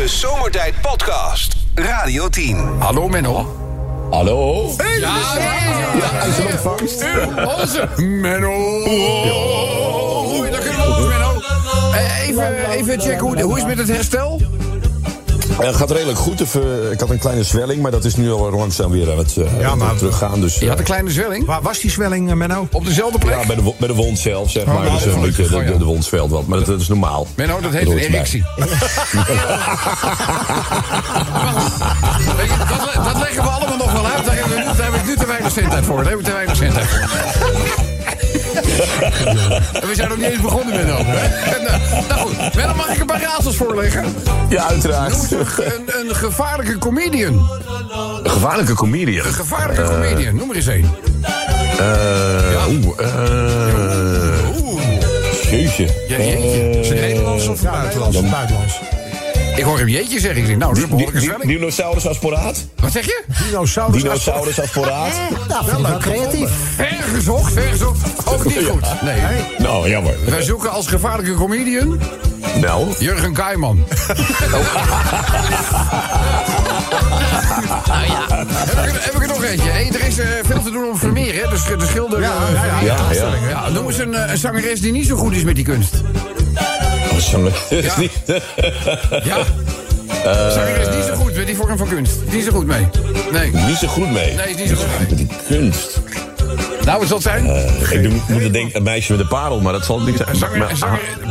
De Zomertijd Podcast. Radio 10. Hallo Menno. Hallo. Hey, ja, is er ontvangst? Menno. Goeiedag, Menno. Even checken, hoe is het met het herstel? Het gaat redelijk goed. Ik had een kleine zwelling, maar dat is nu al langzaam weer aan het teruggaan. Dus, je had een kleine zwelling? Waar was die zwelling, Menno? Op dezelfde plek? Ja, bij de wond zelf, zeg maar. Dus een beetje de wond zwelt wat. Maar dat is normaal. Menno, dat heet een erectie. Dat leggen we allemaal nog wel uit. Daar heb ik nu te weinig zendtijd voor. We zijn nog niet eens begonnen met over. Nou goed, wel mag ik een paar raadsels voorleggen? Ja, uiteraard. Een gevaarlijke comedian. Een gevaarlijke comedian? Een gevaarlijke comedian, noem maar eens één. Jeetje. Is het Nederlands of buitenlands? Buitenlands. Ik hoor hem jeetje zeggen. Ik denk, nou, dat is een behoorlijke zwelling. Dinosaurus als paraat. Wat zeg je? Dinosaurus als paraat. Dat vind ik wel creatief. Vergezocht. Ook niet goed. Nee. Nou, jammer. Wij zoeken als gevaarlijke comedian... Nou? Jurgen Kaiman. Nou ja. Heb ik er nog eentje? Hey, er is veel te doen om Vermeer, hè? De schilder... Ja. Noem eens een zangeres die niet zo goed is met die kunst. Zangeres is niet zo goed met die vorm van kunst. Die is er goed mee. Nee, is niet zo goed mee. Die kunst. Nou, wat zal het zijn? Ik moet denken een meisje met een parel, maar dat zal het niet zijn. Een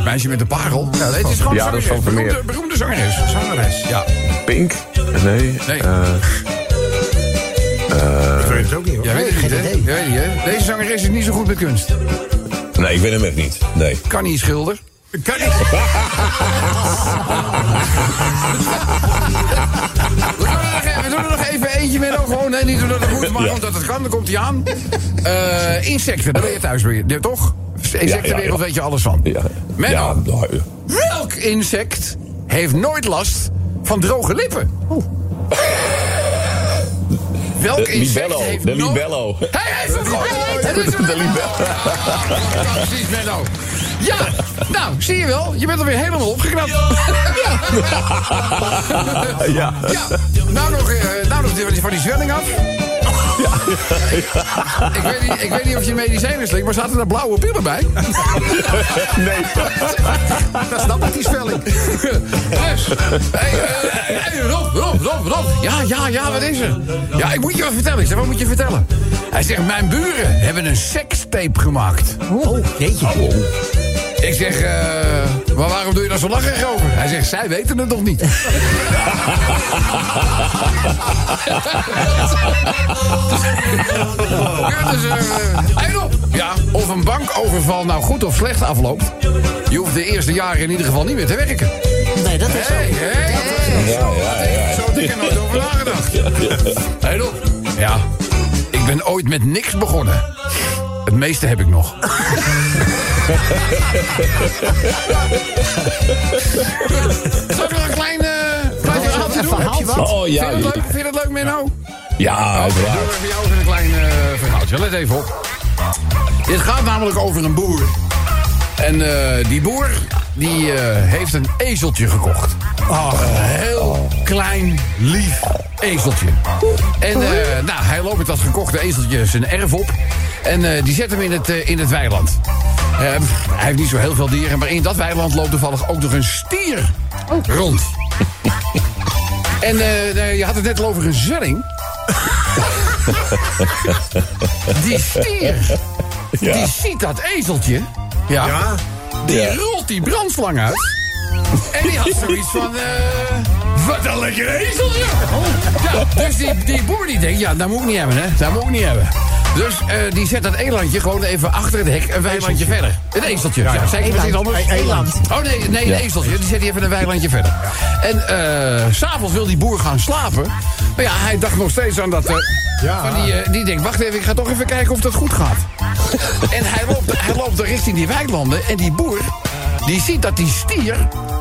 meisje met een parel? Ja, het is gewoon een beroemde zangeres. Ja. Pink? Nee. Ik weet het ook niet, hoor. Jij weet het niet, hè? Deze zangeres is niet zo goed met kunst. Nee, ik weet hem echt niet. Nee. Kan niet schilderen. Kan niet. We doen er nog even eentje mee. Gewoon, nee, niet omdat het goed is, maar omdat het kan. Dan komt hij aan. Insecten, daar ben je thuis weer. Toch? Insectenwereld weet je alles van. Menno, welk insect heeft nooit last van droge lippen? Welk insect heeft de libello. Hij heeft het goed. De libello. Precies, Menno. Ja, nou, zie je wel. Je bent er weer helemaal opgeknapt. Ja. Nou nog van die zwelling af. Ja. Ik weet niet of je medicijnen slikt, maar zaten daar blauwe pillen bij? Nee. Dat snap ik, die zwelling. Dus. Rob. Ja, wat is er? Ja, ik moet je wat vertellen. Ik zeg, wat moet je vertellen? Hij zegt, mijn buren hebben een sekstape gemaakt. Oh, jeetje. Ik zeg, maar waarom doe je daar zo lacherig over? Hij zegt, zij weten het nog niet. Of een bankoverval nou goed of slecht afloopt... je hoeft de eerste jaren in ieder geval niet meer te werken. Nee, dat is zo. Dat is zo. Ik heb er nooit over nagedacht. Ik ben ooit met niks begonnen. Het meeste heb ik nog. Zal ik nog een klein verhaal te doen? Vind je dat leuk, Menno? Ja, uiteraard. Ik doe even jou een klein verhaaltje. Let even op. Dit gaat namelijk over een boer. En die boer die heeft een ezeltje gekocht. Een heel klein, lief ezeltje. En hij loopt met dat gekochte ezeltje zijn erf op. En die zet hem in het weiland. Hij heeft niet zo heel veel dieren, maar in dat weiland loopt toevallig ook nog een stier rond. En je had het net al over een zwelling. Die stier, die ziet dat ezeltje. Ja. Die rolt die brandslang uit. En die had zoiets van... wat een lekker ezeltje! Ja, dus die boer die denkt, dat moet ik niet hebben, hè. Dus die zet dat elandje gewoon even achter het hek een weilandje verder. Een ezeltje. Ja, zei ik misschien anders? Eland. Oh nee, een ezeltje. Die zet hij even een weilandje verder. En s'avonds wil die boer gaan slapen. Maar ja, hij dacht nog steeds aan dat... Die denkt, wacht even, ik ga toch even kijken of dat goed gaat. En hij loopt richting die weilanden. En die boer, die ziet dat die stier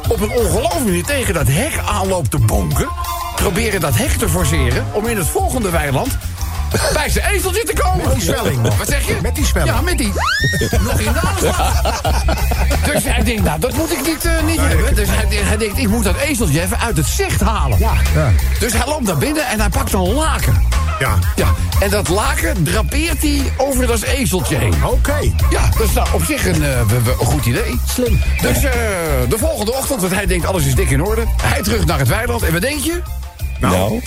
op een ongelooflijke manier tegen dat hek aanloopt te bonken. Proberen dat hek te forceren om in het volgende weiland... bij zijn ezeltje te komen. Met die zwelling, man. Wat zeg je? Met die zwelling. Ja, met die. Nog in de aanslag. Dus hij denkt, nou, dat moet ik niet hebben. Dus hij denkt, ik moet dat ezeltje even uit het zicht halen. Ja. Ja. Dus hij loopt naar binnen en hij pakt een laken. Ja. Ja. En dat laken drapeert hij over dat ezeltje heen. Oké. Okay. Ja, dat is nou op zich een goed idee. Slim. Dus de volgende ochtend, want hij denkt alles is dik in orde. Hij terug naar het weiland. En wat denk je? Nou.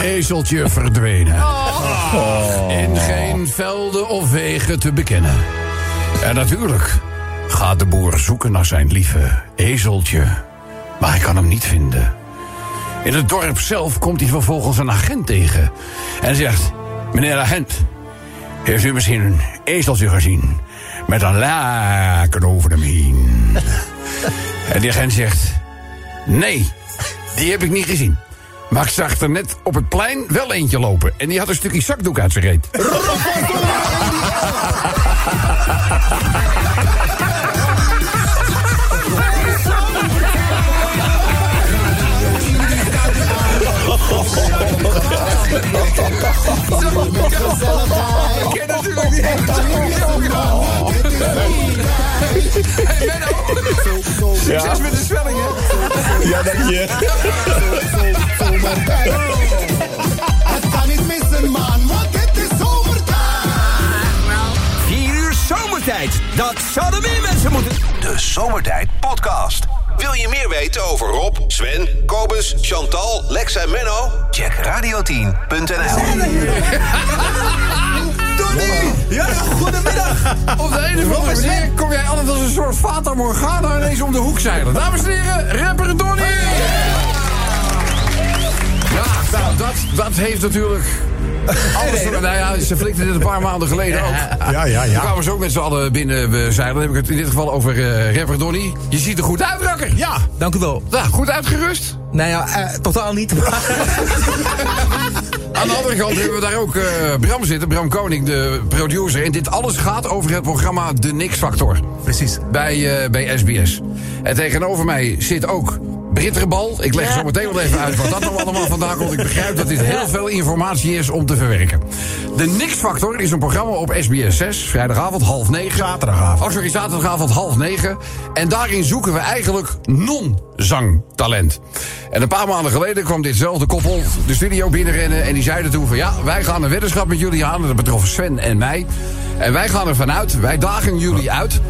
Ezeltje verdwenen. Oh. In geen velden of wegen te bekennen. En natuurlijk gaat de boer zoeken naar zijn lieve ezeltje. Maar hij kan hem niet vinden. In het dorp zelf komt hij vervolgens een agent tegen. En zegt, meneer agent, heeft u misschien een ezeltje gezien? Met een laken over hem heen. En die agent zegt, nee, die heb ik niet gezien. Maar ik zag er net op het plein wel eentje lopen. En die had een stukje zakdoek uit zijn reet. Ik ken natuurlijk niet echt. Succes met de spelling, hè? Ja, dank je. Het kan niet missen, man, want het is zomertijd. 4 uur zomertijd. Dat zouden meer mensen moeten. De Zomertijd Podcast. Wil je meer weten over Rob, Sven, Kobus, Chantal, Lex en Menno? Check radio10.nl. Donnie! Ja, goedemiddag! Op de ene van de manier kom jij altijd als een soort Fata Morgana ineens om de hoek zeilen. Dames en heren, rapper Donnie! Ja, nou, dat heeft natuurlijk... Alles door, nou ja, ze flikten dit een paar maanden geleden ook. Ja. Toen kwamen ze ook met z'n allen binnen zeilen. Dan heb ik het in dit geval over rapper Donnie. Je ziet er goed uit, rakker. Ja, dank u wel. Nou, goed uitgerust? Nou ja, totaal niet. Aan de andere kant hebben we daar ook Bram zitten. Bram Koning, de producer. En dit alles gaat over het programma De Niks Factor. Precies. Bij SBS. En tegenover mij zit ook... Bitterbal. Ik leg zo meteen wel even uit wat dat nou allemaal vandaan komt. Ik begrijp dat dit heel veel informatie is om te verwerken. De Niks Factor is een programma op SBS 6, vrijdagavond 20:30. Zaterdagavond. Oh, sorry, zaterdagavond 20:30. En daarin zoeken we eigenlijk non-zangtalent. En een paar maanden geleden kwam ditzelfde koppel de studio binnenrennen... en die zeiden toen van ja, wij gaan een weddenschap met jullie aan... en dat betrof Sven en mij. En wij gaan ervan uit, wij dagen jullie uit...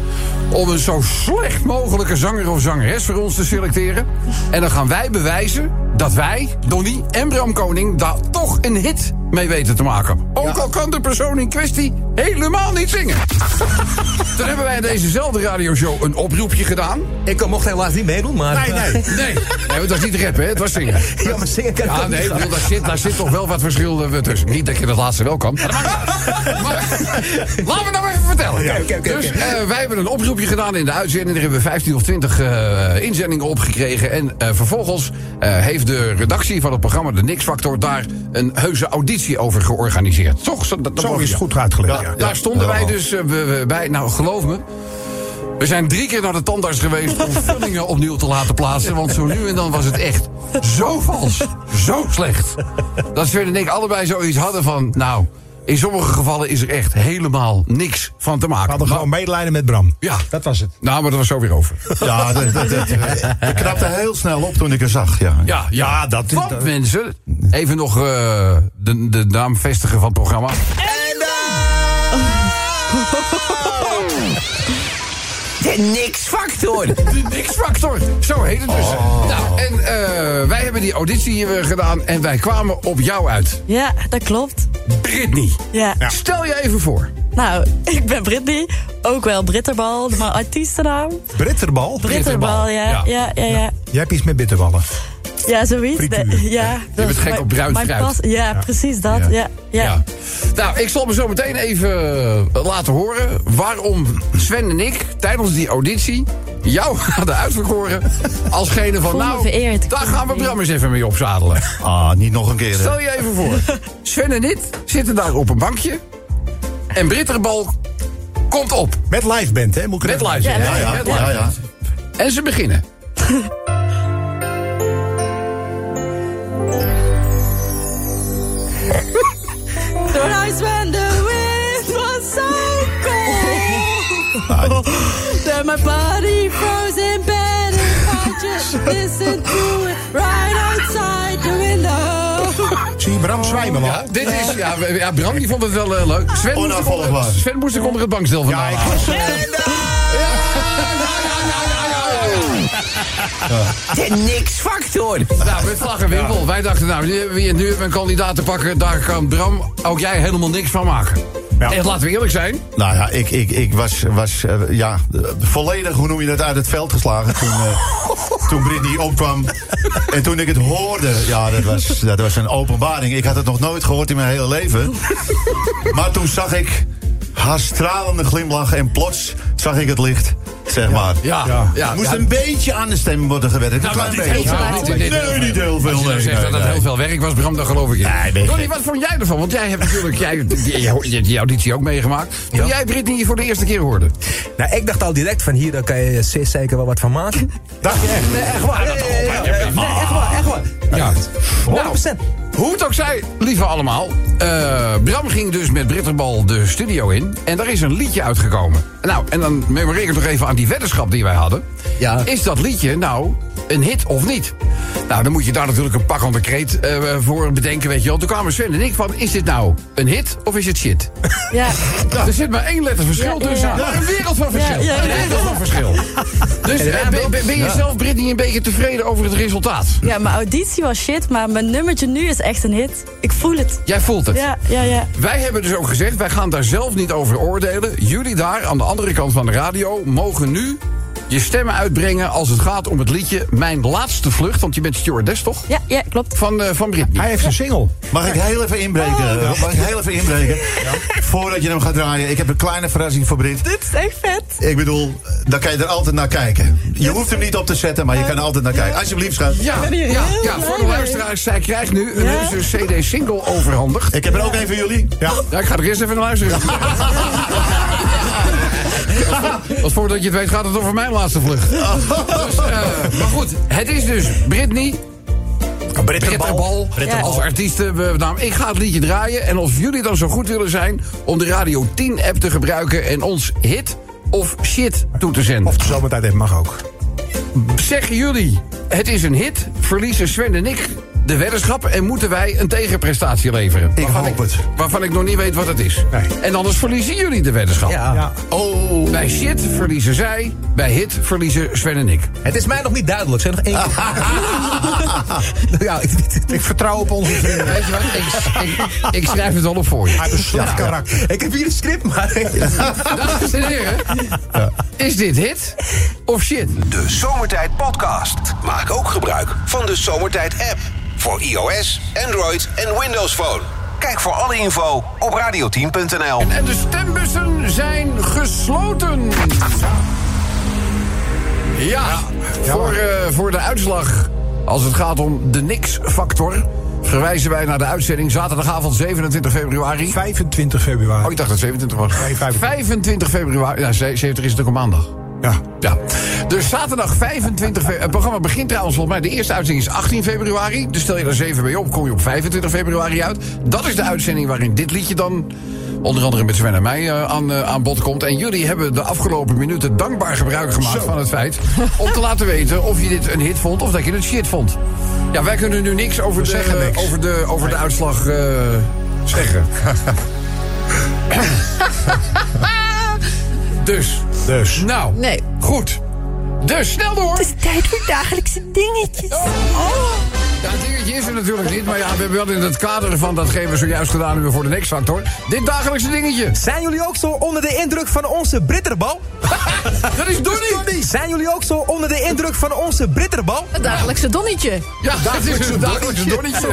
om een zo slecht mogelijke zanger of zangeres voor ons te selecteren. En dan gaan wij bewijzen dat wij, Donnie en Bram Koning... daar toch een hit mee weten te maken. Ook al kan de persoon in kwestie helemaal niet zingen. Toen hebben wij in dezezelfde radioshow een oproepje gedaan. Ik mocht helaas niet meedoen, maar... Nee. Het was niet rappen, het was zingen. Ja, maar zingen kan ik niet. Nee, daar zit toch wel wat verschil tussen. Niet dat je dat laatste wel kan. Maar laten we nou even vertellen. Okay. Dus wij hebben een oproepje gedaan in de uitzending. Daar hebben we 15 of 20 inzendingen opgekregen. En vervolgens heeft de redactie van het programma De Niks Factor... daar een heuse auditie over georganiseerd. Toch? Zo is het goed uitgelegd. Ja. Daar stonden wij dus bij. Nou, geloof me... We zijn 3 keer naar de tandarts geweest om vullingen opnieuw te laten plaatsen. Want zo nu en dan was het echt zo vals, zo slecht. Dat Sven en ik allebei zoiets hadden van... nou, in sommige gevallen is er echt helemaal niks van te maken. We hadden gewoon medelijden met Bram. Ja. Dat was het. Nou, maar dat was zo weer over. Ja, dat knapte heel snel op toen ik er zag. Ja, dat... Want mensen, even nog de naam vestigen van het programma. En De Niks Factor. De Niks Factor. Zo heet het dus. Oh. Nou, en wij hebben die auditie hier gedaan en wij kwamen op jou uit. Ja, dat klopt. Britney. Ja. Stel je even voor. Nou, ik ben Britney. Ook wel Bitterbal, mijn artiestennaam. Bitterbal? Bitterbal, ja. Jij hebt iets met bitterballen. Ja, zoiets. Je bent gek op bruin fruit. Ja, precies dat. Ja. Nou, ik zal me zo meteen even laten horen... waarom Sven en ik tijdens die auditie... jou hadden uitverkoren alsgene van... nou, daar gaan we Bram eens even mee opzadelen. Ah, niet nog een keer. Stel je even voor. Sven en ik zitten daar op een bankje... en Bitterbal komt op. Met liveband, hè? Met liveband. Ja. En ze beginnen... Then my body froze in bed and I just listened to it right outside the window. Zie je Bram zwijmen, man? Ja, dit is, ja, Bram die vond het wel leuk. Sven moest ik onder het bankstel vandaan. Ja, ik was De Niks Factor. Nou, met vlag en wimpel. Ja. Wij dachten, nou, wie nu een kandidaat te pakken, daar kan Bram ook jij helemaal niks van maken. Ja. Echt, laten we eerlijk zijn. Nou ja, ik was volledig, hoe noem je dat, uit het veld geslagen toen Britney opkwam. En toen ik het hoorde, ja, dat was een openbaring. Ik had het nog nooit gehoord in mijn hele leven. Maar toen zag ik haar stralende glimlach en plots zag ik het licht. Zeg maar. Ja. Het moest een beetje aan de stem worden gewerkt. Nou, maar niet heel veel. Als je zegt dat heel veel werk was, Bram, dan geloof ik in. Nee, Connie, wat vond jij ervan? Want jij hebt natuurlijk die auditie ook meegemaakt. Toen jij Britney hier voor de eerste keer hoorde. Nou, ik dacht al direct van hier, daar kan je zeker wel wat van maken. Dacht je echt? Nee, echt waar. Echt waar. Ja. 100%. Hoe het ook zij, lieve allemaal. Bram ging dus met Bitterbal de studio in. En daar is een liedje uitgekomen. Nou, en dan memoreer ik nog even aan die weddenschap die wij hadden. Ja. Is dat liedje nou een hit of niet? Nou, dan moet je daar natuurlijk een pakkende kreet voor bedenken, weet je wel. Toen kwamen Sven en ik van, is dit nou een hit of is het shit? Ja. Nou, er zit maar 1 letter verschil tussen. Ja. Een wereld van verschil. Ja. Een wereld van verschil. Dus ben je zelf, Britney, een beetje tevreden over het resultaat? Ja, mijn auditie was shit, maar mijn nummertje nu is echt een hit. Ik voel het. Jij voelt het? Ja. Wij hebben dus ook gezegd, wij gaan daar zelf niet over oordelen. Jullie daar, aan de andere kant van de radio, mogen nu je stemmen uitbrengen als het gaat om het liedje Mijn Laatste Vlucht. Want je bent stewardess, toch? Ja, klopt. Van Britney. Hij heeft een single. Mag ik heel even inbreken? Ja. Voordat je hem gaat draaien. Ik heb een kleine verrassing voor Brit. Dit is echt vet. Ik bedoel, daar kan je er altijd naar kijken. Je hoeft hem niet op te zetten, maar je kan er altijd naar kijken. Alsjeblieft, schat. Ja, voor de luisteraars. Zij krijgt nu een CD-single overhandigd. Ik heb er ook één voor jullie. Ja, ik ga er eerst even naar luisteren. Als voordat je het weet gaat het over Mijn Laatste Vlucht. Dus, maar goed, het is dus Britney. Bitterbal. Als artiestennaam. Ik ga het liedje draaien. En of jullie dan zo goed willen zijn om de Radio 10-app te gebruiken en ons hit of shit toe te zenden. Of de zomertijd even mag ook. Zeggen jullie, het is een hit, verliezen Sven en ik de weddenschap en moeten wij een tegenprestatie leveren. Waarvan ik nog niet weet wat het is. Nee. En anders verliezen jullie de weddenschap. Ja. Oh. Bij shit verliezen zij, bij hit verliezen Sven en ik. Het is mij nog niet duidelijk. Zeg nog één keer. Ik vertrouw op onze vrienden. Weet je wat? Ik schrijf het wel op voor je. Uit een slecht karakter. Ik heb hier een script, maar. Dames en heren, is dit hit of shit? De Zomertijd Podcast. Maak ook gebruik van de Zomertijd app. Voor iOS, Android en Windows Phone. Kijk voor alle info op radio10.nl. En de stembussen zijn gesloten. Ja, voor de uitslag. Als het gaat om de Niks Factor, verwijzen wij naar de uitzending zaterdagavond 27 februari. 25 februari. Oh, ik dacht dat 27 was. Nee, 25 februari. Ja, 70 is natuurlijk op maandag. Ja. Dus zaterdag 25 februari. Het programma begint trouwens volgens mij. De eerste uitzending is 18 februari. Dus stel je daar 7 mee op, kom je op 25 februari uit. Dat is de uitzending waarin dit liedje dan onder andere met Sven en mij aan bod komt. En jullie hebben de afgelopen minuten dankbaar gebruik gemaakt van het feit om te laten weten of je dit een hit vond of dat je het shit vond. Ja, wij kunnen nu niks over de uitslag zeggen. Dus. Nou, nee. Goed. Dus, snel door. Het is tijd voor dagelijkse dingetjes. Ja, het dingetje is er natuurlijk niet. Maar ja, we hebben wel in het kader van datgene we zojuist gedaan hebben voor de Next Factor. Dit dagelijkse dingetje. Zijn jullie ook zo onder de indruk van onze Bitterbal? Dat is Donnie. Zijn jullie ook zo onder de indruk van onze Bitterbal? Het dagelijkse donnetje. Ja, dat is een dagelijkse donnetje.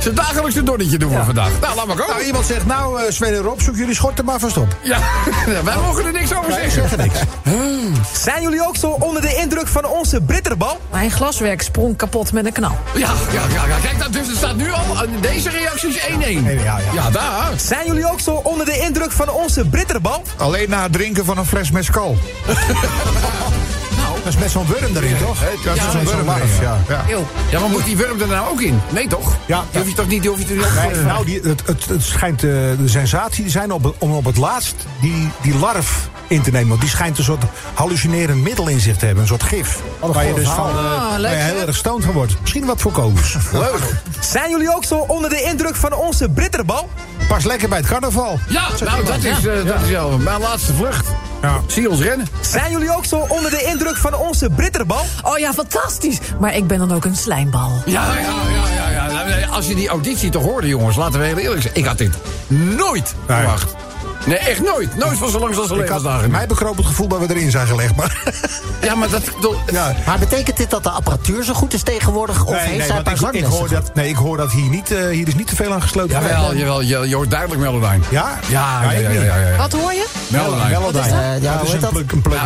Zijn dagelijkse donnetje doen we vandaag. Nou, laat maar komen. Nou, iemand zegt, Sven en Rob, zoek jullie schorten maar vast op. Ja, wij mogen er niks over zeggen. Niks. Zijn jullie ook zo onder de indruk van onze Bitterbal? Mijn glaswerk sprong kapot met een knal. Ja. Kijk, dus het staat nu al aan deze reacties 1-1. Ja, daar. Zijn jullie ook zo onder de indruk van onze Bitterbal? Alleen na het drinken van een fles mezcal. Dat is met zo'n wurm erin, toch? Dat is zo'n wurm erin, ja, maar moet die wurm er nou ook in? Nee, toch? Ja. Die hoef je toch niet... Het schijnt de sensatie te zijn om op het laatst die larf in te nemen. Want die schijnt een soort hallucinerend middel in zich te hebben. Een soort gif. Oh, waar je dus van heel erg stoned van wordt. Misschien wat voor kokers. Leuk. Zijn jullie ook zo onder de indruk van onze Bitterbal? Pas lekker bij het carnaval. Ja, dat is mijn laatste vlucht. Ja. Zie ons rennen. Zijn jullie ook zo onder de indruk van onze Bitterbal? Oh ja, fantastisch. Maar ik ben dan ook een slijmbal. Ja. Als je die auditie toch hoorde, jongens, laten we heel eerlijk zijn. Ik had dit nooit verwacht. Nee, echt nooit. Nooit van zo lang als de levensdagen. Mij bekroop het gevoel dat we erin zijn gelegd, maar... Ja, maar dat... Ja. Maar betekent dit dat de apparatuur zo goed is tegenwoordig? Of heeft zij pas lang ik hoor dat hier is niet te veel aan gesloten. Jawel. Je hoort duidelijk Melodyne. Ja? Ja. Wat hoor je? Melodyne.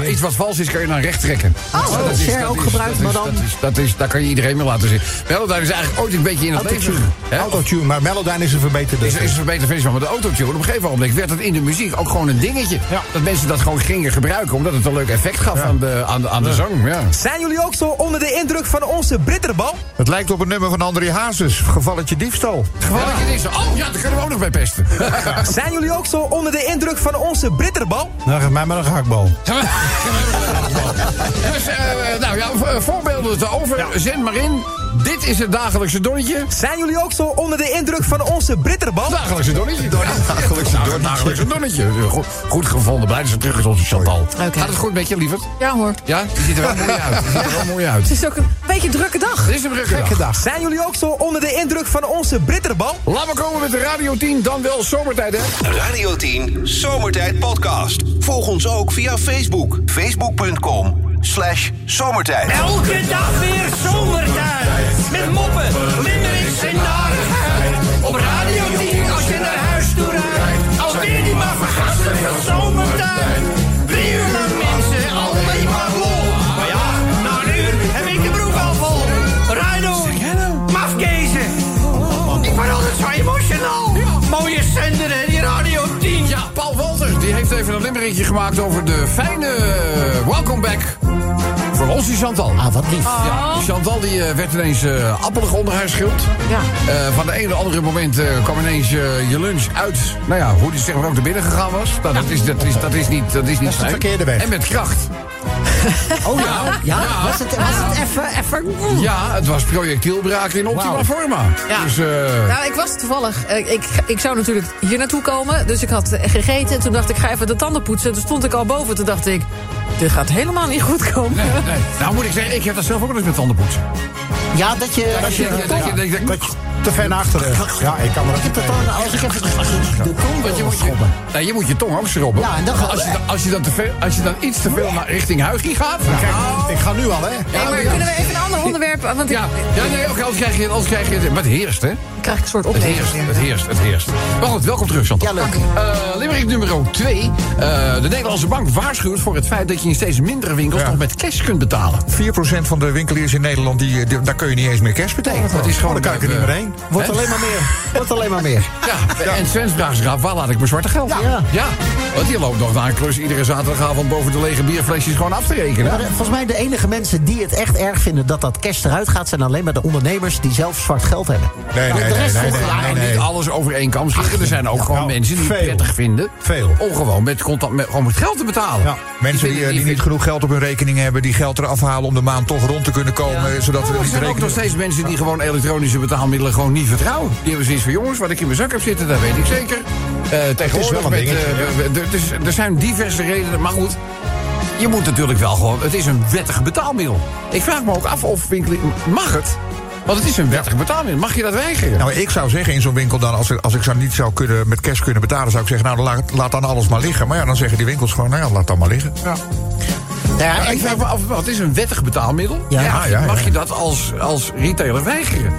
Iets wat vals is, kan je dan recht trekken. Dat is ook gebruikt, maar dan... Daar kan je iedereen mee laten zien. Melodyne is eigenlijk ooit een beetje in het leven. Autotune, maar Melodyne is een verbeterde... Is een verbeterde versie, maar de Autotune, op een gegeven moment werd dat in de muziek ook gewoon een dingetje. Ja. Dat mensen dat gewoon gingen gebruiken, omdat het een leuk effect gaf aan de zang. Ja. Zijn jullie ook zo onder de indruk van onze Bitterbal? Het lijkt op een nummer van André Hazes. Gevalletje diefstal. Gevalletje diefstal. Oh ja, daar kunnen we ook nog bij pesten. Ja. Zijn jullie ook zo onder de indruk van onze Bitterbal? Nou, geef mij maar een gehaktbal. Voorbeelden erover. Zend maar in. Dit is het dagelijkse donnetje. Zijn jullie ook zo onder de indruk van onze Bitterbal? Dagelijkse donnetje. Dagelijkse donnetje. Goed gevonden. Blij dat ze terug is, onze Chantal. Okay. Gaat het goed met je, lieverd? Ja hoor. Ja? Je ziet er wel mooi uit. Het is ook een beetje drukke dag. Het is een drukke dag. Zijn jullie ook zo onder de indruk van onze Bitterbal? Laten we komen met de Radio 10, dan wel Zomertijd, hè? Radio 10, Zomertijd Podcast. Volg ons ook via Facebook. Facebook.com/Zomertijd. Elke dag weer Zomertijd. Met moppen, limmerings en narigheid. Op Radio 10 als je naar huis toe rijdt. Alweer die maar vergasten van Zomertijd. 3 uur lang mensen, alleen maar lol. Maar ja, na een uur heb ik de broek al vol. Rijdel, mafkezen. Ik word altijd zo emotional. Mooie zender, hè, die Radio 10. Ja, Paul Walters, die heeft even een limmeringje gemaakt over de fijne welcome back. Voor ons die Chantal. Ah, wat lief. Oh. Ja, die Chantal die werd ineens appelig onder haar schild. Ja. Van de ene andere moment kwam ineens je lunch uit. Nou ja, hoe die zeg maar ook naar binnen gegaan was. Nou, ja. Dat is niet de verkeerde weg. En met kracht. Oh ja. Ja. Was het even... Ja, het was projectielbraak in optima forma. Ja. Dus, nou, ik was toevallig... Ik zou natuurlijk hier naartoe komen. Dus ik had gegeten en toen dacht ik, ga even de tanden poetsen. Toen stond ik al boven. Toen dacht ik, dit gaat helemaal niet goed komen. Nee. Nou moet ik zeggen, ik heb dat zelf ook nog eens met tanden poetsen. Ja, dat je... te ver naar achteren. Ja, ik kan er ook je moet je tong ook schrobben. Ja, en dan als je dan iets te veel naar richting Huigie gaat... Ja. Kijk, ik ga nu al, hè. Ja, maar kunnen we even een ander onderwerp... Want anders krijg je... Maar het heerst, hè? Krijg ik een soort opmerking. Het heerst. Maar goed, welkom terug, Chantal. Ja, leuk. Limerick nummer 2. De Nederlandse bank waarschuwt voor het feit dat je in steeds minder winkels nog met cash kunt betalen. 4% van de winkeliers in Nederland, daar kun je niet eens meer cash betalen. Dat is gewoon... Wordt alleen maar meer. Ja. En Sven vraagt zich af, waar laat ik mijn zwarte geld? Ja. Want die loopt nog naar een klus iedere zaterdagavond boven de lege bierflesjes gewoon af te rekenen. Ja, volgens mij de enige mensen die het echt erg vinden dat cash eruit gaat, zijn alleen maar de ondernemers die zelf zwart geld hebben. Nee. Niet alles over één kam schikken. Er zijn ook gewoon mensen die het prettig vinden om gewoon met geld te betalen. Ja. Mensen die niet genoeg geld op hun rekening hebben, die geld eraf halen om de maand toch rond te kunnen komen. Ja. Zodat er zijn ook nog steeds mensen die gewoon elektronische betaalmiddelen gewoon niet vertrouwen. Die hebben zoiets van, jongens, wat ik in mijn zak heb zitten, dat weet ik zeker. Er zijn diverse redenen, maar goed. Je moet natuurlijk wel gewoon... Het is een wettig betaalmiddel. Ik vraag me ook af of winkelier... Mag het? Want het is een wettig betaalmiddel. Mag je dat weigeren? Nou, ik zou zeggen in zo'n winkel dan... Als ik zou niet zou kunnen met cash kunnen betalen... zou ik zeggen, nou, laat dan alles maar liggen. Maar ja, dan zeggen die winkels gewoon... Nou ja, laat dan maar liggen. Ja. Ja, ik vraag me af, het is een wettig betaalmiddel. Ja. Mag je dat als retailer weigeren?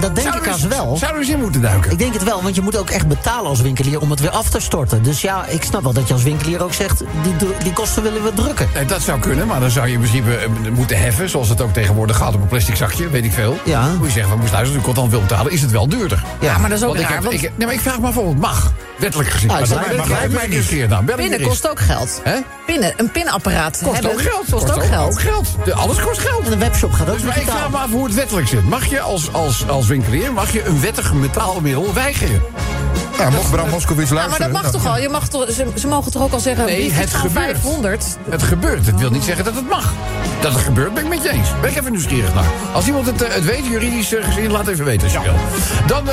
Dat denk ik als wel. Zou er eens in moeten duiken? Ik denk het wel, want je moet ook echt betalen als winkelier om het weer af te storten. Dus ja, ik snap wel dat je als winkelier ook zegt... die kosten willen we drukken. Dat zou kunnen, maar dan zou je in principe moeten heffen... zoals het ook tegenwoordig gaat op een plastic zakje, weet ik veel. Ja. Moet je zeggen, als je contant wil betalen, is het wel duurder. Ja, maar dat is ook raar. Ik vraag me af of het mag. Wettelijk gezien. Pinnen kost ook geld. Een pinapparaat kost ook geld. Alles kost geld. En de webshop gaat ook dus, maar digitaal. Ik vraag me af hoe het wettelijk zit. Mag je als winkelier een wettig betaalmiddel weigeren? Ja, mocht Bram Moskowitz luisteren... Ja, maar dat mag toch al? Je mag toch, ze mogen toch ook al zeggen... Nee, het gebeurt. 500. Het gebeurt. Het wil niet zeggen dat het mag. Dat het gebeurt, ben ik met je eens. Ben ik even nieuwsgierig naar. Als iemand het weet, juridisch gezien, laat even weten als je wil. Dan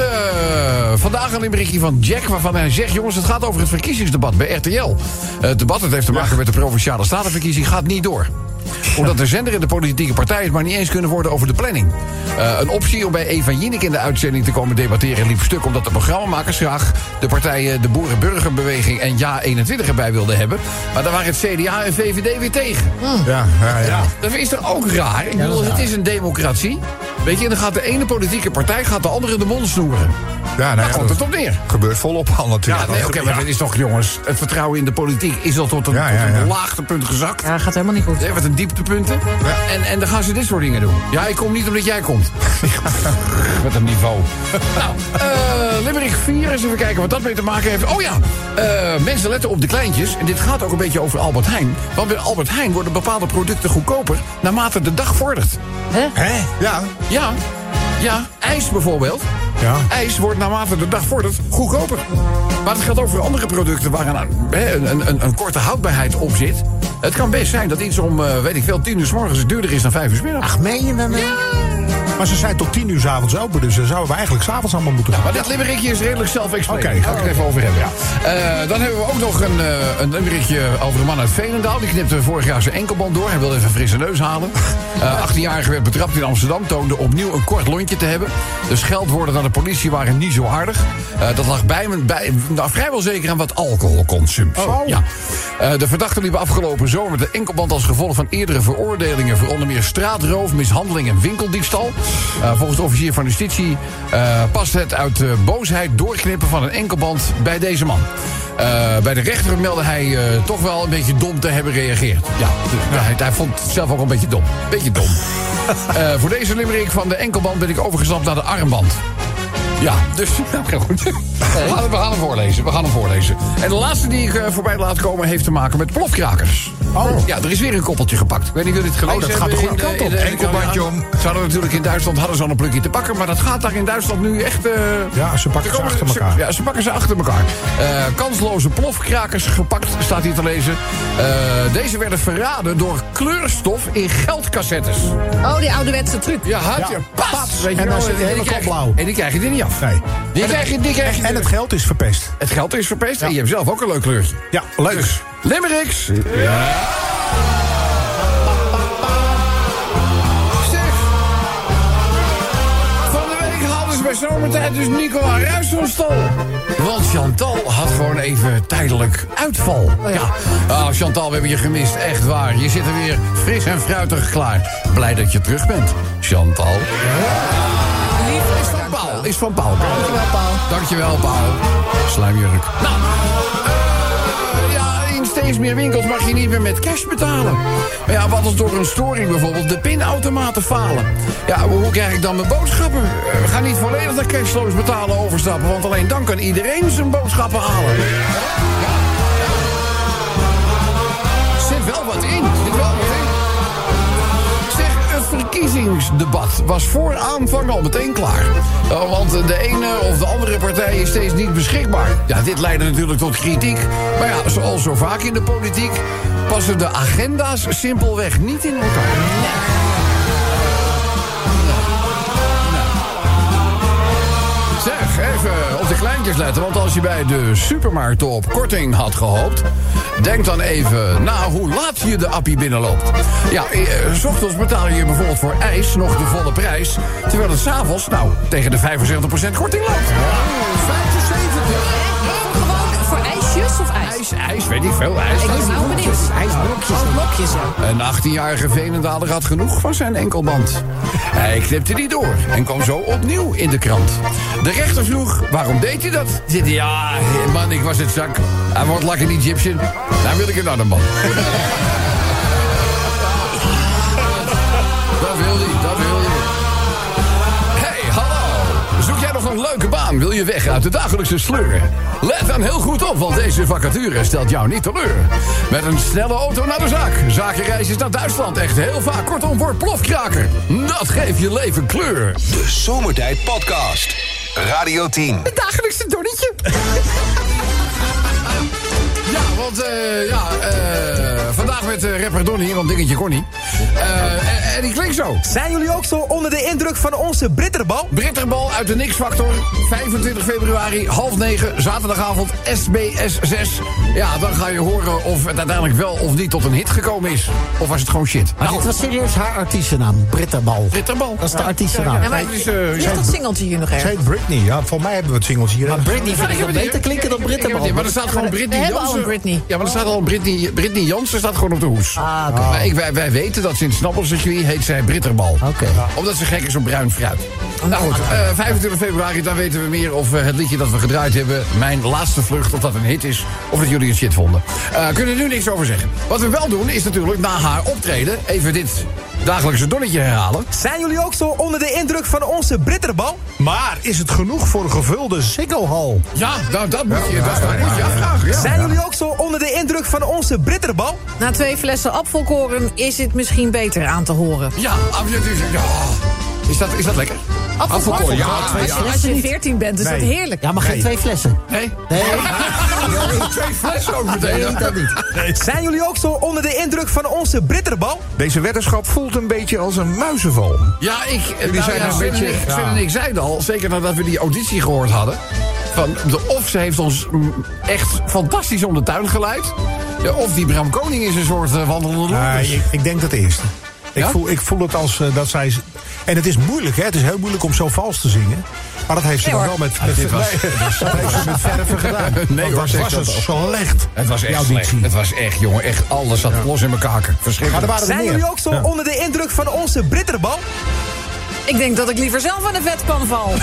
vandaag een berichtje van Jack, waarvan hij zegt... jongens, het gaat over het verkiezingsdebat bij RTL. Het debat, het heeft te maken met de Provinciale Statenverkiezing, gaat niet door. Omdat de zender en de politieke partijen het maar niet eens kunnen worden over de planning. Een optie om bij Eva Jinek in de uitzending te komen debatteren liep stuk... omdat de programmamakers graag de partijen de Boerenburgerbeweging en JA21 erbij wilden hebben. Maar daar waren het CDA en VVD weer tegen. Ja. Dat is toch ook raar? Ik bedoel, het is een democratie. Weet je, en dan gaat de ene politieke partij de andere de mond snoeren. Ja, daar komt het op neer. Gebeurt volop al natuurlijk. Ja, nee, oké, maar dat is toch, jongens... het vertrouwen in de politiek is al tot een laagtepunt gezakt. Ja, gaat helemaal niet goed. Wat een dieptepunt. Ja. En dan gaan ze dit soort dingen doen. Ja, ik kom niet omdat jij komt. Wat een niveau. Nou, Limerick 4, eens even kijken wat dat mee te maken heeft. Oh ja, mensen letten op de kleintjes. En dit gaat ook een beetje over Albert Heijn. Want bij Albert Heijn worden bepaalde producten goedkoper... naarmate de dag vordert. Hè? Ja, ijs bijvoorbeeld. Ja. Ijs wordt naarmate de dag vordert goedkoper. Maar het gaat over andere producten waar een korte houdbaarheid op zit. Het kan best zijn dat iets om, 10 uur 's morgens duurder is dan 5 uur 's middags. Ach, meen je met me? Ja. Maar ze zijn tot 10 uur 's avonds open, dus dan zouden we eigenlijk 's avonds allemaal moeten gaan. Maar dit limmerikje is redelijk self-explained. Oké, ga ik het even over hebben, dan hebben we ook nog een limmerikje over een man uit Veenendaal. Die knipte vorig jaar zijn enkelband door. Hij wilde even een frisse neus halen. 18-jarige werd betrapt in Amsterdam. Toonde opnieuw een kort lontje te hebben. De scheldwoorden naar de politie waren niet zo aardig. Dat lag vrijwel zeker aan wat alcoholconsumptie. Ja. De verdachte liep afgelopen zomer de enkelband als gevolg van eerdere veroordelingen... voor onder meer straatroof, mishandeling en winkeldiefstal. Volgens de officier van justitie past het uit boosheid doorknippen van een enkelband bij deze man. Bij de rechter meldde hij toch wel een beetje dom te hebben gereageerd. Ja, hij vond het zelf ook een beetje dom. Voor deze limerick van de enkelband ben ik overgestapt naar de armband. Ja, dus goed. We gaan hem voorlezen. En de laatste die ik voorbij laat komen heeft te maken met plofkrakers. Oh. Ja, er is weer een koppeltje gepakt. Ik weet niet of je dit gelezen hebt. Dat gaat de goede kant op. Enkelbandje om. In Duitsland hadden ze al een plukje te pakken, maar dat gaat daar in Duitsland nu echt... ze pakken ze achter elkaar. Kansloze plofkrakers gepakt, staat hier te lezen. Deze werden verraden door kleurstof in geldcassettes. Oh, die ouderwetse truc. Ja, had je pas. En dan zit hij helemaal blauw. En die krijg je er niet af. Nee. En het geld is verpest. Ja. En je hebt zelf ook een leuk kleurtje. Ja, leuk. Dus, limericks. Ja. Zeg. Van de week hadden ze bij Zomertijd dus Nicola Ruijs van stal. Want Chantal had gewoon even tijdelijk uitval. Ja. Chantal, we hebben je gemist. Echt waar. Je zit er weer fris en fruitig klaar. Blij dat je terug bent, Chantal. Is van Paul. Dankjewel, Paul. Sluimjurk. Nou, in steeds meer winkels mag je niet meer met cash betalen. Maar ja, wat als door een storing bijvoorbeeld de pinautomaten falen? Ja, hoe krijg ik dan mijn boodschappen? We gaan niet volledig naar cashloos betalen overstappen... want alleen dan kan iedereen zijn boodschappen halen. Zit wel wat in. Het verkiezingsdebat was voor aanvang al meteen klaar. Want de ene of de andere partij is steeds niet beschikbaar. Ja, dit leidde natuurlijk tot kritiek. Maar ja, zoals zo vaak in de politiek... passen de agenda's simpelweg niet in elkaar. Zeg, even op de kleintjes letten. Want als je bij de supermarkt op korting had gehoopt... denk dan even na hoe laat je de appie binnenloopt. Ja, 's ochtends betaal je bijvoorbeeld voor ijs nog de volle prijs... terwijl het 's avonds, tegen de 75% korting loopt. 75%. Of ijs? Ijs, weet ik veel. Ijs. Ik ben nou benieuwd. Ijsblokjes. Een 18-jarige Veenendaler had genoeg van zijn enkelband. Hij knipte die door en kwam zo opnieuw in de krant. De rechter vroeg, waarom deed hij dat? Ja, man, ik was het zak. Hij wordt lekker die Egyptian. Daar wil ik een ander man. Dat wil hij. Een leuke baan, wil je weg uit de dagelijkse sleur? Let dan heel goed op, want deze vacature stelt jou niet teleur. Met een snelle auto naar de zaak. Zakenreisjes naar Duitsland, echt heel vaak. Kortom, voor plofkraker. Dat geeft je leven kleur. De Zomertijd Podcast. Radio 10. Het dagelijkse donnetje. Vandaag met rapper Donnie, want dingetje kon niet. En die klinkt zo. Zijn jullie ook zo onder de indruk van onze Bitterbal? Bitterbal uit de Niks Factor. 25 februari, 20:30, zaterdagavond, SBS 6. Ja, dan ga je horen of het uiteindelijk wel of niet tot een hit gekomen is. Of was het gewoon shit? Maar dit was serieus haar artiestennaam, Bitterbal. Bitterbal. Dat is de artiestennaam. Ja, maar ligt dat singeltje hier nog even? Het heet Britney. Ja, voor mij hebben we het singeltje hier. Maar Britney vind ik wel beter klinken dan Bitterbal. Maar er staat gewoon Britney Jansen. Ja, maar er staat al Britney Jansen staat gewoon op de hoes. Ah, okay. Maar wij weten dat ze in het snappelscircuit heet zij Bitterbal. Okay. Omdat ze gek is op bruin fruit. Nou goed, 25 februari, dan weten we meer of het liedje dat we gedraaid hebben, Mijn Laatste Vlucht, of dat een hit is, of dat jullie het shit vonden. Kunnen er nu niks over zeggen. Wat we wel doen, is natuurlijk na haar optreden even dit dagelijkse donnetje herhalen. Zijn jullie ook zo onder de indruk van onze Bitterbal? Maar is het genoeg voor een gevulde sikkelhal? Ja, nou, dat moet je afvragen. Ja. Zijn jullie ook zo onder de indruk van onze Bitterbal? Na 2 flessen apfelkoren is het misschien beter aan te horen. Ja, is dat lekker? Afvalkoor, ja. Als je 14 bent, is dat heerlijk. Ja, maar geen 2 flessen. Nee. 2 flessen ook meteen. Nee, dat niet. Nee. Zijn jullie ook zo onder de indruk van onze Bitterbal? Deze weddenschap voelt een beetje als een muizenval. Ja, Sven en ik zeiden al, zeker nadat we die auditie gehoord hadden, of ze heeft ons echt fantastisch om de tuin geleid, of die Bram Koning is een soort wandelende loopers. Ik denk dat eerste. Ja? Ik voel het als dat zij... En het is moeilijk, hè? Het is heel moeilijk om zo vals te zingen. Maar dat heeft ze nog wel met verven gedaan. Nee, hoor, was het slecht. Het was echt slecht. Het was echt, jongen, echt alles zat los in mijn kaken. Verschrikkelijk. Maar zijn jullie ook zo onder de indruk van onze Bitterbal? Ik denk dat ik liever zelf aan de vetpan val.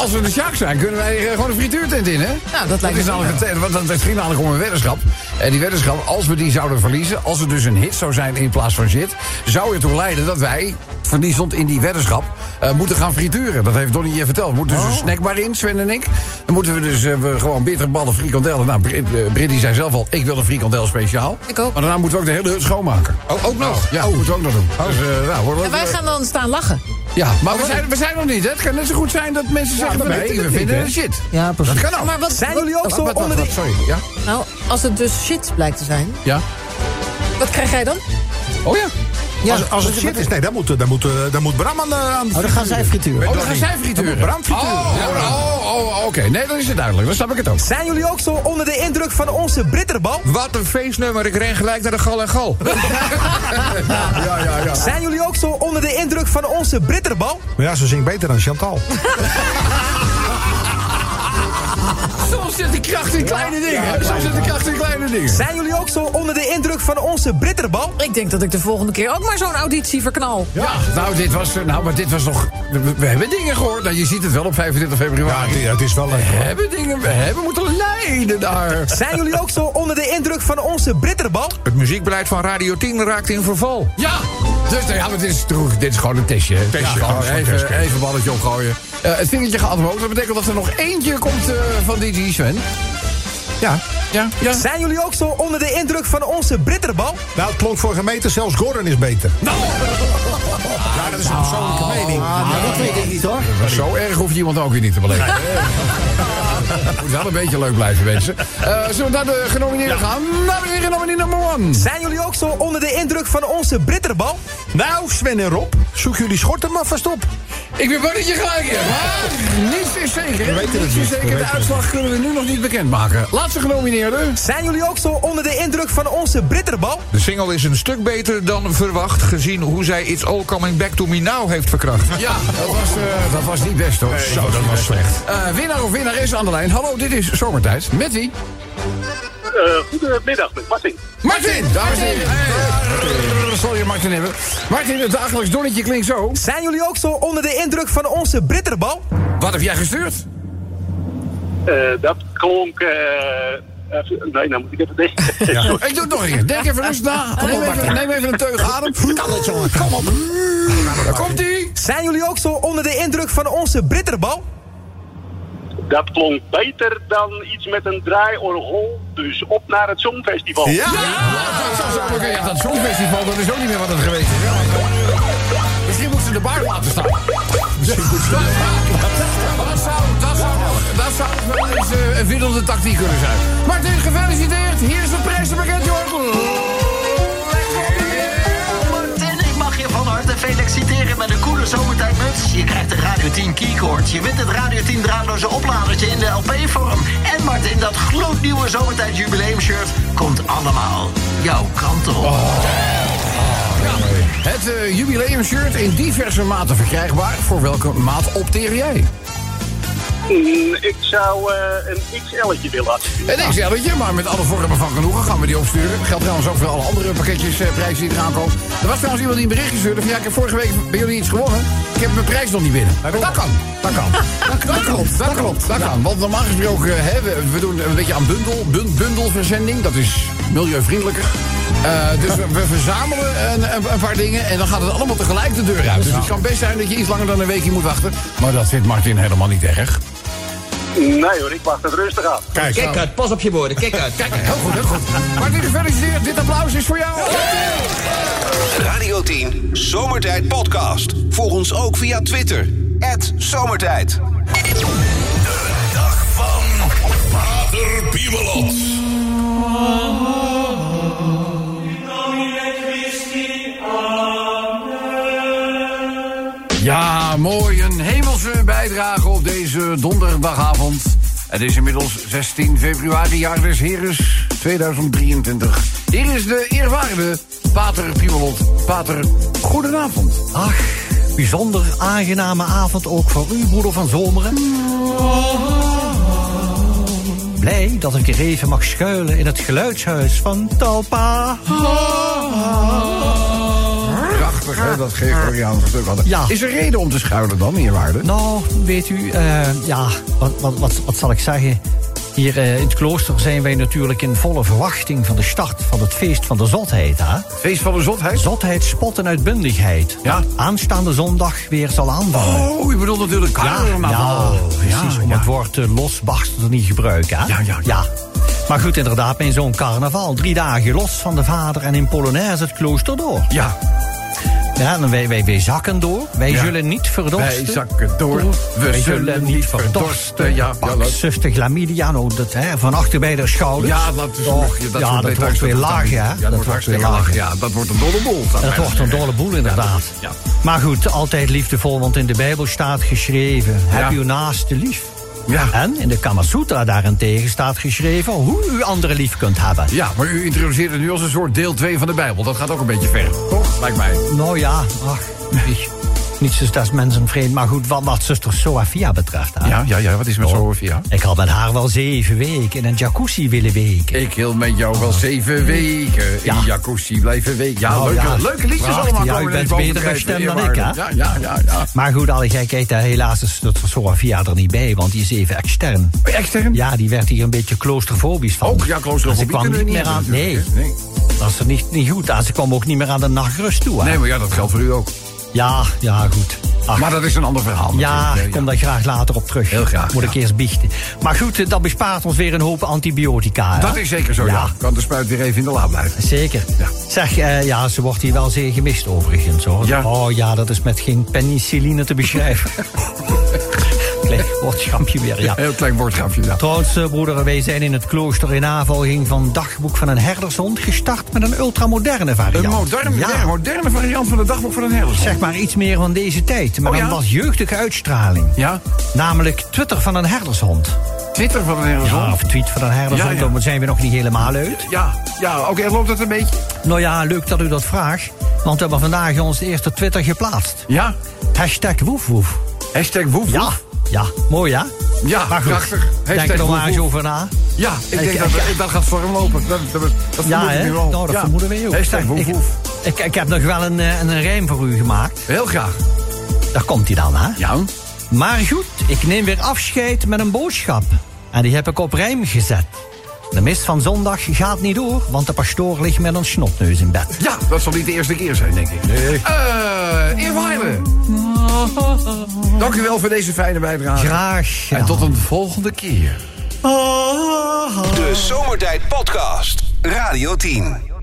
Als we de Sjaak zijn, kunnen wij gewoon een frituurtent in, hè? Nou, dat lijkt me wel. Want het ging namelijk om een weddenschap. En die weddenschap, als we die zouden verliezen, als het dus een hit zou zijn in plaats van shit, zou ertoe leiden dat wij, verliezend in die weddenschap, moeten gaan frituren. Dat heeft Donnie je verteld. We moeten dus een snackbar in, Sven en ik. Dan moeten we dus gewoon bitterballen, frikandellen. Nou, Britney zei zelf al, ik wil een frikandel speciaal. Ik ook. Maar daarna moeten we ook de hele hut schoonmaken. Ook nog? Ja, moeten we ook nog doen. Wij gaan dan staan lachen. Ja, maar we zijn nog niet, hè? Het kan net zo goed zijn dat mensen zeggen van nee, we vinden het shit. Ja, precies. Dat kan ook. Maar wat zijn jullie ook zo onder de... Sorry, ja? Nou, als het dus shit blijkt te zijn... Ja. Wat krijg jij dan? Oh ja. Als het shit is, nee, dan moet Bram aan de frituur. Dan gaan zij frituren. Oh, dan gaan zij frituren. Bram frituren. Oké. Nee, dan is het duidelijk. Dan snap ik het ook. Zijn jullie ook zo onder de indruk van onze Bitterbal? Wat een feestnummer. Ik ren gelijk naar de Gal en Gal. Ja. Zijn jullie ook zo onder de indruk van onze Bitterbal? Ja, ze zingt beter dan Chantal. Soms zit de kracht in kleine dingen. Zijn jullie ook zo onder de indruk van onze Bitterbal? Ik denk dat ik de volgende keer ook maar zo'n auditie verknal. Ja, dit was nog... We hebben dingen gehoord. Nou, je ziet het wel op 25 februari. Ja, het is wel lekker. We hebben moeten lijden daar. Zijn jullie ook zo onder de indruk van onze Bitterbal? Het muziekbeleid van Radio 10 raakt in verval. Ja, dit is gewoon een testje. Even balletje opgooien. Het vingertje gaat omhoog. Dat betekent dat er nog eentje komt van DJ Sven. Ja. Zijn jullie ook zo onder de indruk van onze Bitterbal? Nou, het klonk vorige meter. Zelfs Gordon is beter. Nou, dat is een persoonlijke mening. Dat weet ik niet, hoor. Maar zo erg hoef je iemand ook weer niet te beleven. Moet wel een beetje leuk blijven, mensen. Zullen we naar de genomineerden gaan? Nou, we zijn genomineerd nummer 1. Zijn jullie ook zo onder de indruk van onze Bitterbal? Nou, Sven en Rob, zoek jullie schorten maar vast op. Ik ben bang dat je gelijk hebt. Niets is zeker. De uitslag kunnen we nu nog niet bekendmaken. Laatste genomineerde. Zijn jullie ook zo onder de indruk van onze Bitterbal? De single is een stuk beter dan verwacht, gezien hoe zij It's All Coming Back to Me Now heeft verkracht. Ja, dat was niet best, hoor. Nee, dat was slecht. Winnaar of winnares aan de lijn. Hallo, dit is Zomertijd. Met wie? Goedemiddag, met Martin. Martin! Dames en heren. Sorry, Martin hebben. Martin, het dagelijks donnetje klinkt zo. Zijn jullie ook zo onder de indruk van onze Bitterbal? Wat heb jij gestuurd? Dat klonk... nee, nou moet ik even denken. Ja. Ik doe het nog een keer. Denk even rustig na. Neem even een teug adem. Kan het, jongen. Kom op. Daar komt-ie. Zijn jullie ook zo onder de indruk van onze Bitterbal? Dat klonk beter dan iets met een draaiorgel, dus op naar het Songfestival. Ja! Dat Songfestival, dat is ook niet meer wat het geweest is. Ja. Misschien moeten ze de baard laten staan. Dat zou wel eens een winnende tactiek kunnen zijn. Martin, gefeliciteerd. Hier is het prijzenpakket, Jorgen. Feliciteren met een coole zomertijdmuts. Je krijgt de Radio 10 keycord. Je wint het Radio 10 draadloze opladertje in de LP-vorm. En Martin, dat gloednieuwe zomertijd jubileumshirt komt allemaal jouw kant op. Het jubileumshirt in diverse maten verkrijgbaar. Voor welke maat opteer jij? Ik zou een XL'tje willen. Een XL'tje, maar met alle vormen van genoegen gaan we die opsturen. Dat geldt trouwens ook voor alle andere pakketjes, prijzen die eraan komen. Er was trouwens iemand die een berichtje stuurde van ja, ik heb vorige week bij jullie iets gewonnen. Ik heb mijn prijs nog niet binnen. Dat kan. Want normaal gesproken, we doen een beetje aan bundelverzending. Dat is milieuvriendelijker. Dus we verzamelen een paar dingen en dan gaat het allemaal tegelijk de deur uit. Dus het kan best zijn dat je iets langer dan een weekje moet wachten. Maar dat vindt Martin helemaal niet erg. Nee hoor, ik wacht het rustig af. Kijk uit, pas op je woorden, kijk uit. Heel goed. Martin, gefeliciteerd, dit applaus is voor jou. Radio 10, Zomertijd Podcast. Volg ons ook via Twitter, @Zomertijd. De dag van Pater Piemelot. Ja, mooi. Een hemelse bijdrage op deze donderdagavond. Het is inmiddels 16 februari, jaar des Heres 2023. Hier is de eerwaarde Pater Piemelot. Pater, goedenavond. Ach, bijzonder aangename avond ook voor u, broeder van Zomeren. Blij dat ik er even mag schuilen in het geluidshuis van Talpa. He, dat Gregoriaanse stuk hadden. Ja. Is er reden om te schuilen dan, eerwaarde? Nou, weet u, wat zal ik zeggen? Hier in het klooster zijn wij natuurlijk in volle verwachting van de start van het feest van de zotheid. Hè? Feest van de zotheid? Zotheid, spot en uitbundigheid. Ja. Dat aanstaande zondag weer zal aanvallen. Oh, je bedoelt natuurlijk carnaval. Ja, precies. Om het woord losbarsten te niet gebruiken. Hè? Ja. Maar goed, inderdaad, mijn zoon carnaval. 3 dagen los van de vader en in Polonaise het klooster door. Ja. Ja, en wij zakken door. Wij zullen niet verdorsten. Wij zakken door. We zullen niet verdorsten. Ja, pak suftig chlamydia. Van achter bij de schouders. Ja, dat wordt weer laag, hè? Ja, dat wordt weer laag. Ja, dat wordt een dolle boel. Dat wordt een dolle boel, inderdaad. Ja. Maar goed, altijd liefdevol, want in de Bijbel staat geschreven: heb uw naaste lief. Ja. En in de Kamasutra daarentegen staat geschreven hoe u anderen lief kunt hebben. Ja, maar u introduceert het nu als een soort deel 2 van de Bijbel. Dat gaat ook een beetje ver, toch? Lijkt mij. Nou ja, niets is des mensen vreemd. Maar goed, wat zuster Sophia betreft. Hè? Ja, wat is met Sophia? Ik had met haar wel 7 weken in een jacuzzi willen weken. Ik wil met jou wel 7 weken in een jacuzzi blijven weken. Ja, nou, leuke liedjes prachtig, allemaal. Ja, u bent beter gestemd dan ik, hè? Ja. Maar goed, alle gekheid, helaas is zuster Sophia er niet bij, want die is even extern. Extern? Ja, die werd hier een beetje kloosterfobisch van. Ook, ja, kloosterfobisch. Dus ze kwam niet meer aan. Nee. Dat is er niet goed aan. Ze kwam ook niet meer aan de nachtrust toe. Hè? Nee, maar ja, dat geldt voor u ook. Ja, goed. Ach. Maar dat is een ander verhaal. Ja, ik kom daar graag later op terug. Heel graag. Moet ik eerst biechten. Maar goed, dat bespaart ons weer een hoop antibiotica. Dat is zeker zo, ja. Kan de spuit weer even in de la blijven. Zeker. Ja. Zeg, ze wordt hier wel zeer gemist overigens, hoor. Ja. Oh ja, dat is met geen penicilline te beschrijven. Klein woordgrapje weer, ja. Heel klein woordgrapje, ja. Trouwens, broeder, wij zijn in het klooster in navolging van dagboek van een herdershond gestart met een ultramoderne variant. Een moderne variant van het dagboek van een herdershond. Zeg maar iets meer van deze tijd, maar een wat jeugdige uitstraling. Ja? Namelijk Twitter van een herdershond. Twitter van een herdershond? Ja, of tweet van een herdershond, daar zijn we nog niet helemaal uit. Oké, loopt dat een beetje? Nou ja, leuk dat u dat vraagt, want we hebben vandaag onze eerste Twitter geplaatst. Ja? #woefwoef. #woefwoef? Ja, mooi hè? Ja, maar goed, prachtig. Denk er nog eens over na. Ja, ik denk dat gaat voor hem lopen. Dat vermoeden we ook. Ik heb nog wel een rijm voor u gemaakt. Heel graag. Daar komt hij dan, hè? Ja. Maar goed, ik neem weer afscheid met een boodschap. En die heb ik op rijm gezet. De mist van zondag gaat niet door, want de pastoor ligt met een snotneus in bed. Ja, dat zal niet de eerste keer zijn, denk ik. Nee. Eerwaarde. Dank u wel voor deze fijne bijdrage. Graag. Ja. En tot een volgende keer. De Zomertijd Podcast. Radio 10.